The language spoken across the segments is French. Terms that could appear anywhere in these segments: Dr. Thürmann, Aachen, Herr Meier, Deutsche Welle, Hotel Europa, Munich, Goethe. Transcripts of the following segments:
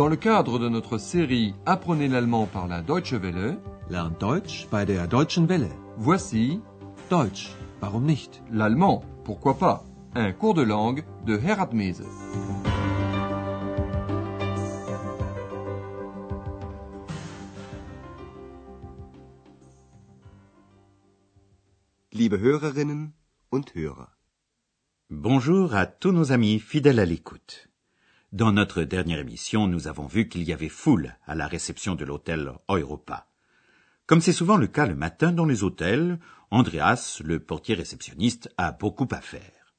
Dans le cadre de notre série « Apprenez l'allemand par la Deutsche Welle », Lern Deutsch bei der Deutschen Welle. Voici Deutsch, warum nicht? L'allemand, pourquoi pas? Un cours de langue de Herr Meier. Liebe Hörerinnen und Hörer. Bonjour à tous nos amis fidèles à l'écoute. Dans notre dernière émission, nous avons vu qu'il y avait foule à la réception de l'hôtel Europa. Comme c'est souvent le cas le matin dans les hôtels, Andreas, le portier réceptionniste, a beaucoup à faire.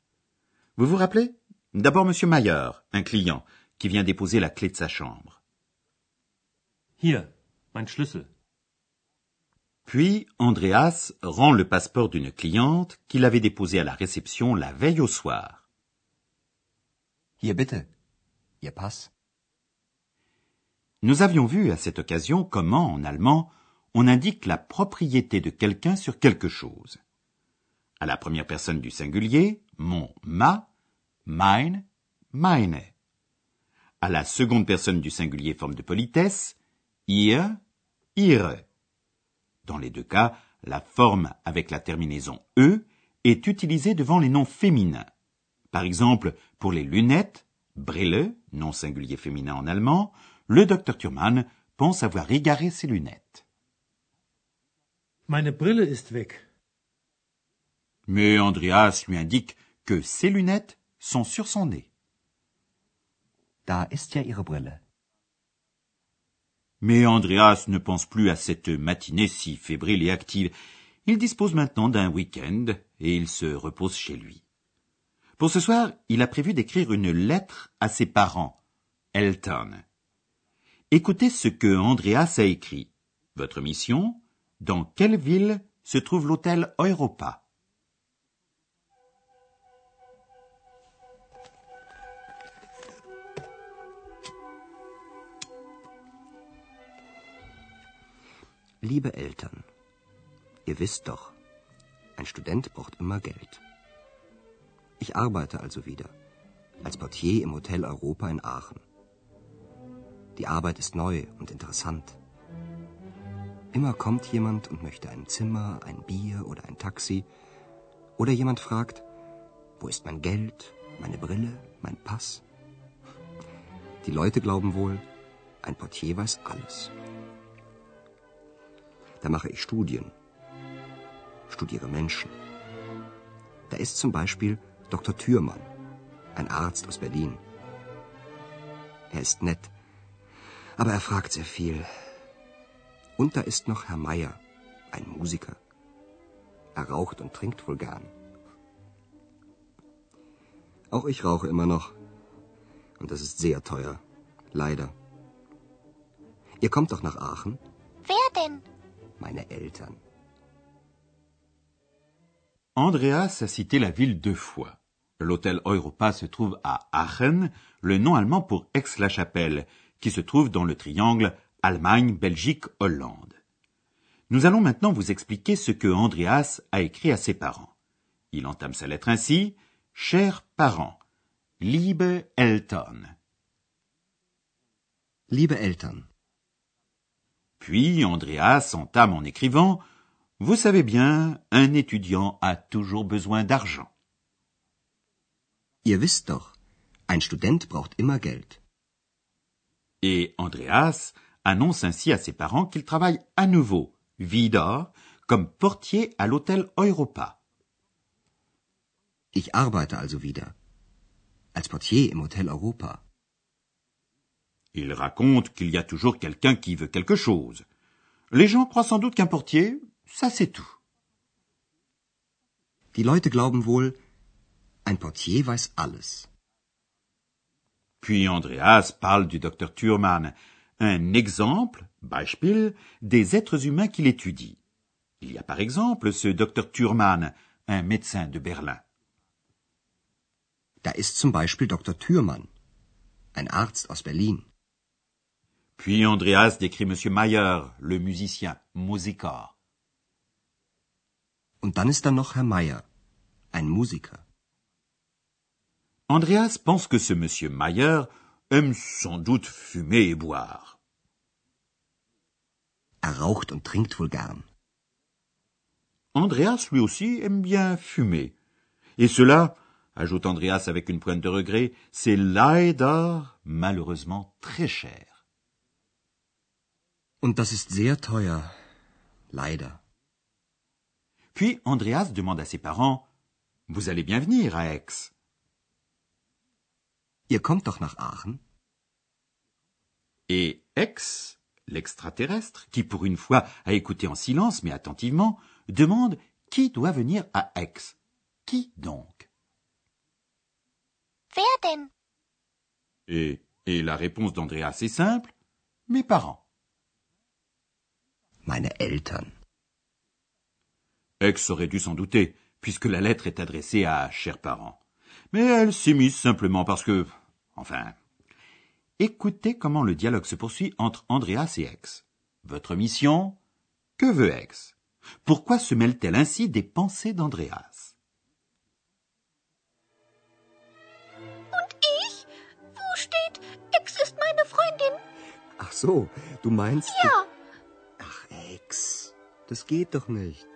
Vous vous rappelez? D'abord M. Meier, un client, qui vient déposer la clé de sa chambre. Hier, mein Schlüssel. Puis Andreas rend le passeport d'une cliente qu'il avait déposé à la réception la veille au soir. Hier bitte, Ihr Pass. Nous avions vu à cette occasion comment, en allemand, on indique la propriété de quelqu'un sur quelque chose. À la première personne du singulier, mon, ma, mein, meine. À la seconde personne du singulier forme de politesse, ihr, ihre. Dans les deux cas, la forme avec la terminaison « e » est utilisée devant les noms féminins. Par exemple, pour les lunettes, Brille, nom singulier féminin en allemand, le Dr. Thürmann pense avoir égaré ses lunettes. Meine Brille ist weg. Mais Andreas lui indique que ses lunettes sont sur son nez. Da ist ja ihre Brille. Mais Andreas ne pense plus à cette matinée si fébrile et active. Il dispose maintenant d'un week-end et il se repose chez lui. Pour ce soir, il a prévu d'écrire une lettre à ses parents, Eltern. Écoutez ce que Andreas a écrit. Votre mission? Dans quelle ville se trouve l'hôtel Europa? Liebe Eltern, ihr wisst doch, ein Student braucht immer Geld. Ich arbeite also wieder, als Portier im Hotel Europa in Aachen. Die Arbeit ist neu und interessant. Immer kommt jemand und möchte ein Zimmer, ein Bier oder ein Taxi. Oder jemand fragt, wo ist mein Geld, meine Brille, mein Pass? Die Leute glauben wohl, ein Portier weiß alles. Da mache ich Studien, studiere Menschen. Da ist zum Beispiel Dr. Thürmann, ein Arzt aus Berlin. Ist nett, aber fragt sehr viel. Und da ist noch Herr Meier, ein Musiker. Raucht und trinkt wohl gern. Auch ich rauche immer noch. Und das ist sehr teuer, leider. Ihr kommt doch nach Aachen? Wer denn? Meine Eltern. Andreas a cité la ville deux fois. L'hôtel Europa se trouve à Aachen, le nom allemand pour Aix-la-Chapelle, qui se trouve dans le triangle Allemagne, Belgique, Hollande. Nous allons maintenant vous expliquer ce que Andreas a écrit à ses parents. Il entame sa lettre ainsi, « Chers parents, liebe Eltern. » Liebe Eltern. Puis Andreas entame en écrivant « Vous savez bien, un étudiant a toujours besoin d'argent. » Ihr wisst doch, ein Student braucht immer Geld. Et Andreas annonce ainsi à ses parents qu'il travaille à nouveau, wieder, comme portier à l'hôtel Europa. Ich arbeite also wieder, als Portier im Hotel Europa. Il raconte qu'il y a toujours quelqu'un qui veut quelque chose. Les gens croient sans doute qu'un portier, ça c'est tout. Die Leute glauben wohl, ein Portier weiß alles. Puis Andreas parle du Dr. Thürmann. Un exemple, Beispiel, des êtres humains qu'il étudie. Il y a par exemple ce Dr. Thürmann, un médecin de Berlin. Da ist zum Beispiel Dr. Thürmann, ein Arzt aus Berlin. Puis Andreas décrit M. Meier, le musicien, Musiker. Und dann ist da noch Herr Meier, ein Musiker. Andreas pense que ce M. Meier aiment sans doute fumer et boire. Er raucht und trinkt wohl gern. Andreas, lui aussi, aime bien fumer. Et cela, ajoute Andreas avec une pointe de regret, c'est leider, malheureusement, très cher. Und das ist sehr teuer, leider. Puis Andreas demande à ses parents, « Vous allez bien venir à Aix ?»« Ihr kommt doch nach Aachen. » Et Aix, l'extraterrestre, qui pour une fois a écouté en silence mais attentivement, demande « Qui doit venir à Aix ?»« Qui donc ?»« Wer denn ?» Et la réponse d'Andreas est simple, « Mes parents. » »« Meine Eltern. » Aix aurait dû s'en douter, puisque la lettre est adressée à « chers parents ». Mais elle s'émuse simplement parce que... Enfin... Écoutez comment le dialogue se poursuit entre Andreas et Aix. Votre mission ? Que veut Aix ? Pourquoi se mêle-t-elle ainsi des pensées d'Andreas ? Und ich? Wo steht, Aix ist meine Freundin? Ach so, du meinst... Ja. Ach, Aix, das geht doch nicht.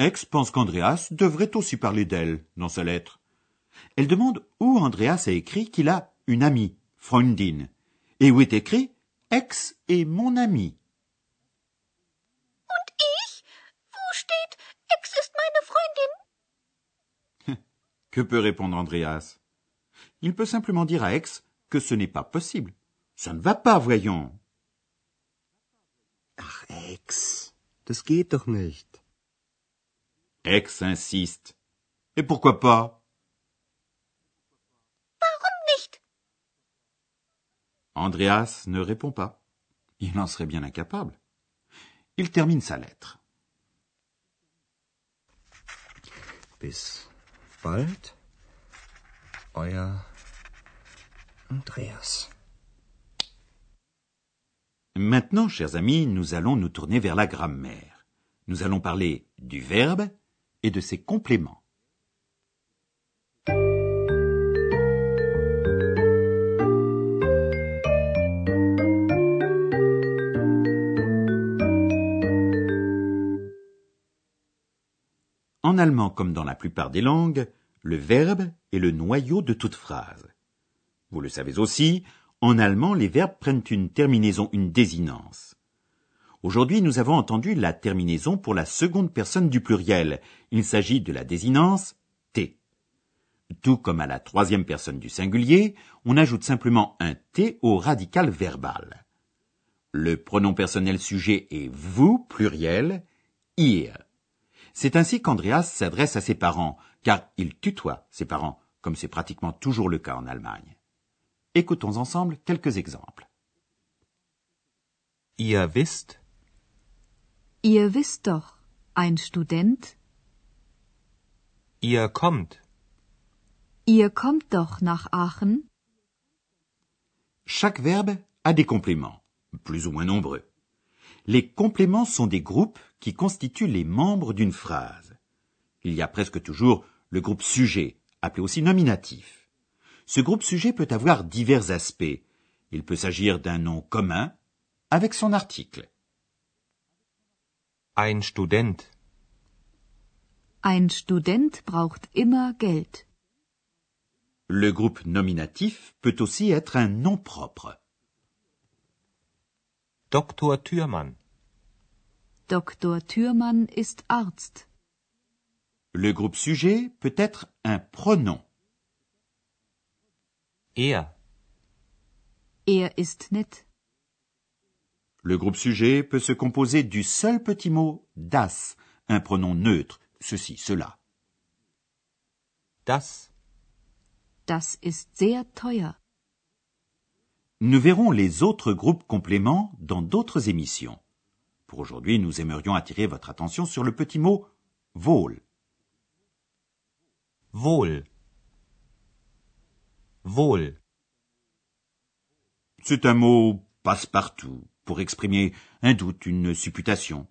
Aix pense qu'Andreas devrait aussi parler d'elle dans sa lettre. Elle demande où Andreas a écrit qu'il a une amie, Freundin, et où est écrit « Aix est mon amie ». Und ich? Wo steht Aix ist meine Freundin? Que peut répondre Andreas? Il peut simplement dire à Aix que ce n'est pas possible. Ça ne va pas, voyons. Ach, Aix, das geht doch nicht. Aix insiste. Et pourquoi pas? Warum nicht? Andreas ne répond pas. Il en serait bien incapable. Il termine sa lettre. Bis bald, euer Andreas. Maintenant, chers amis, nous allons nous tourner vers la grammaire. Nous allons parler du verbe et de ses compléments. En allemand, comme dans la plupart des langues, le verbe est le noyau de toute phrase. Vous le savez aussi, en allemand, les verbes prennent une terminaison, une désinence. Aujourd'hui, nous avons entendu la terminaison pour la seconde personne du pluriel. Il s'agit de la désinence « t ». Tout comme à la troisième personne du singulier, on ajoute simplement un « t » au radical verbal. Le pronom personnel sujet est « vous » pluriel, « ihr ». C'est ainsi qu'Andreas s'adresse à ses parents, car il tutoie ses parents, comme c'est pratiquement toujours le cas en Allemagne. Écoutons ensemble quelques exemples. Ihr wisst. Ihr wisst doch, ein Student. Ihr kommt. Ihr kommt doch nach Aachen. Chaque verbe a des compléments, plus ou moins nombreux. Les compléments sont des groupes qui constituent les membres d'une phrase. Il y a presque toujours le groupe sujet, appelé aussi nominatif. Ce groupe sujet peut avoir divers aspects. Il peut s'agir d'un nom commun avec son article. Ein Student. Ein Student braucht immer Geld. Le groupe nominatif peut aussi être un nom propre. Dr. Thürmann. Dr. Thürmann ist Arzt. Le groupe sujet peut être un pronom. Er. Er ist nett. Le groupe sujet peut se composer du seul petit mot « das », un pronom neutre, ceci, cela. Das. Das ist sehr teuer. Nous verrons les autres groupes compléments dans d'autres émissions. Pour aujourd'hui, nous aimerions attirer votre attention sur le petit mot « wohl ». Wohl. Wohl. C'est un mot passe-partout pour exprimer un doute, une supputation.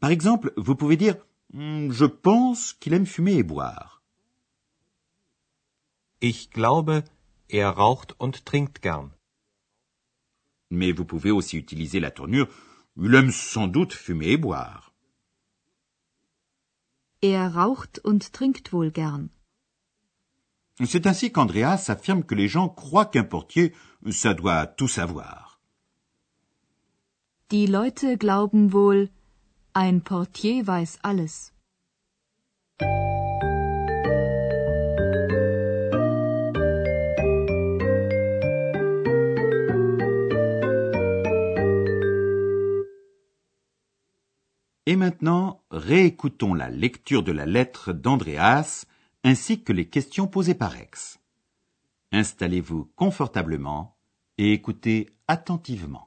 Par exemple, vous pouvez dire « Je pense qu'il aime fumer et boire ». Ich glaube, er raucht und trinkt gern. Mais vous pouvez aussi utiliser la tournure « Il aime sans doute fumer et boire ». Er raucht und trinkt wohl gern. C'est ainsi qu'Andreas affirme que les gens croient qu'un portier, ça doit tout savoir. Die Leute glauben wohl, ein Portier weiß alles. Et maintenant, réécoutons la lecture de la lettre d'Andreas ainsi que les questions posées par Rex. Installez-vous confortablement et écoutez attentivement.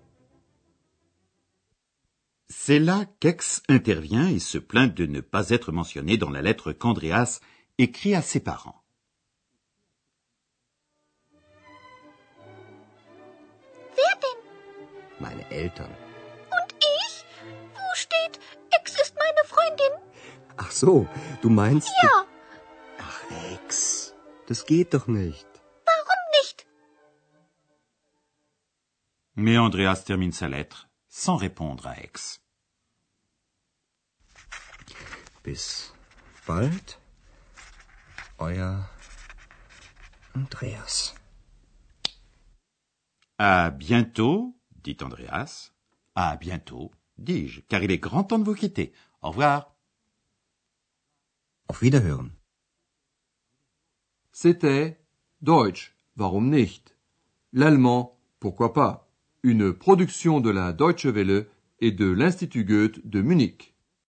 C'est là qu'Ex intervient et se plaint de ne pas être mentionné dans la lettre qu'Andreas écrit à ses parents. Wer denn? Meine Eltern. Und ich? Wo steht, Ex ist meine Freundin? Ach so, du meinst... Ja. Ach, Ex, das geht doch nicht. Warum nicht? Mais Andreas termine sa lettre sans répondre à Ex. Bis bald, euer Andreas. À bientôt, dit Andreas. À bientôt, dis-je, car il est grand temps de vous quitter. Au revoir. Auf Wiederhören. C'était Deutsch, warum nicht? L'allemand, pourquoi pas? Une production de la Deutsche Welle et de l'Institut Goethe de Munich.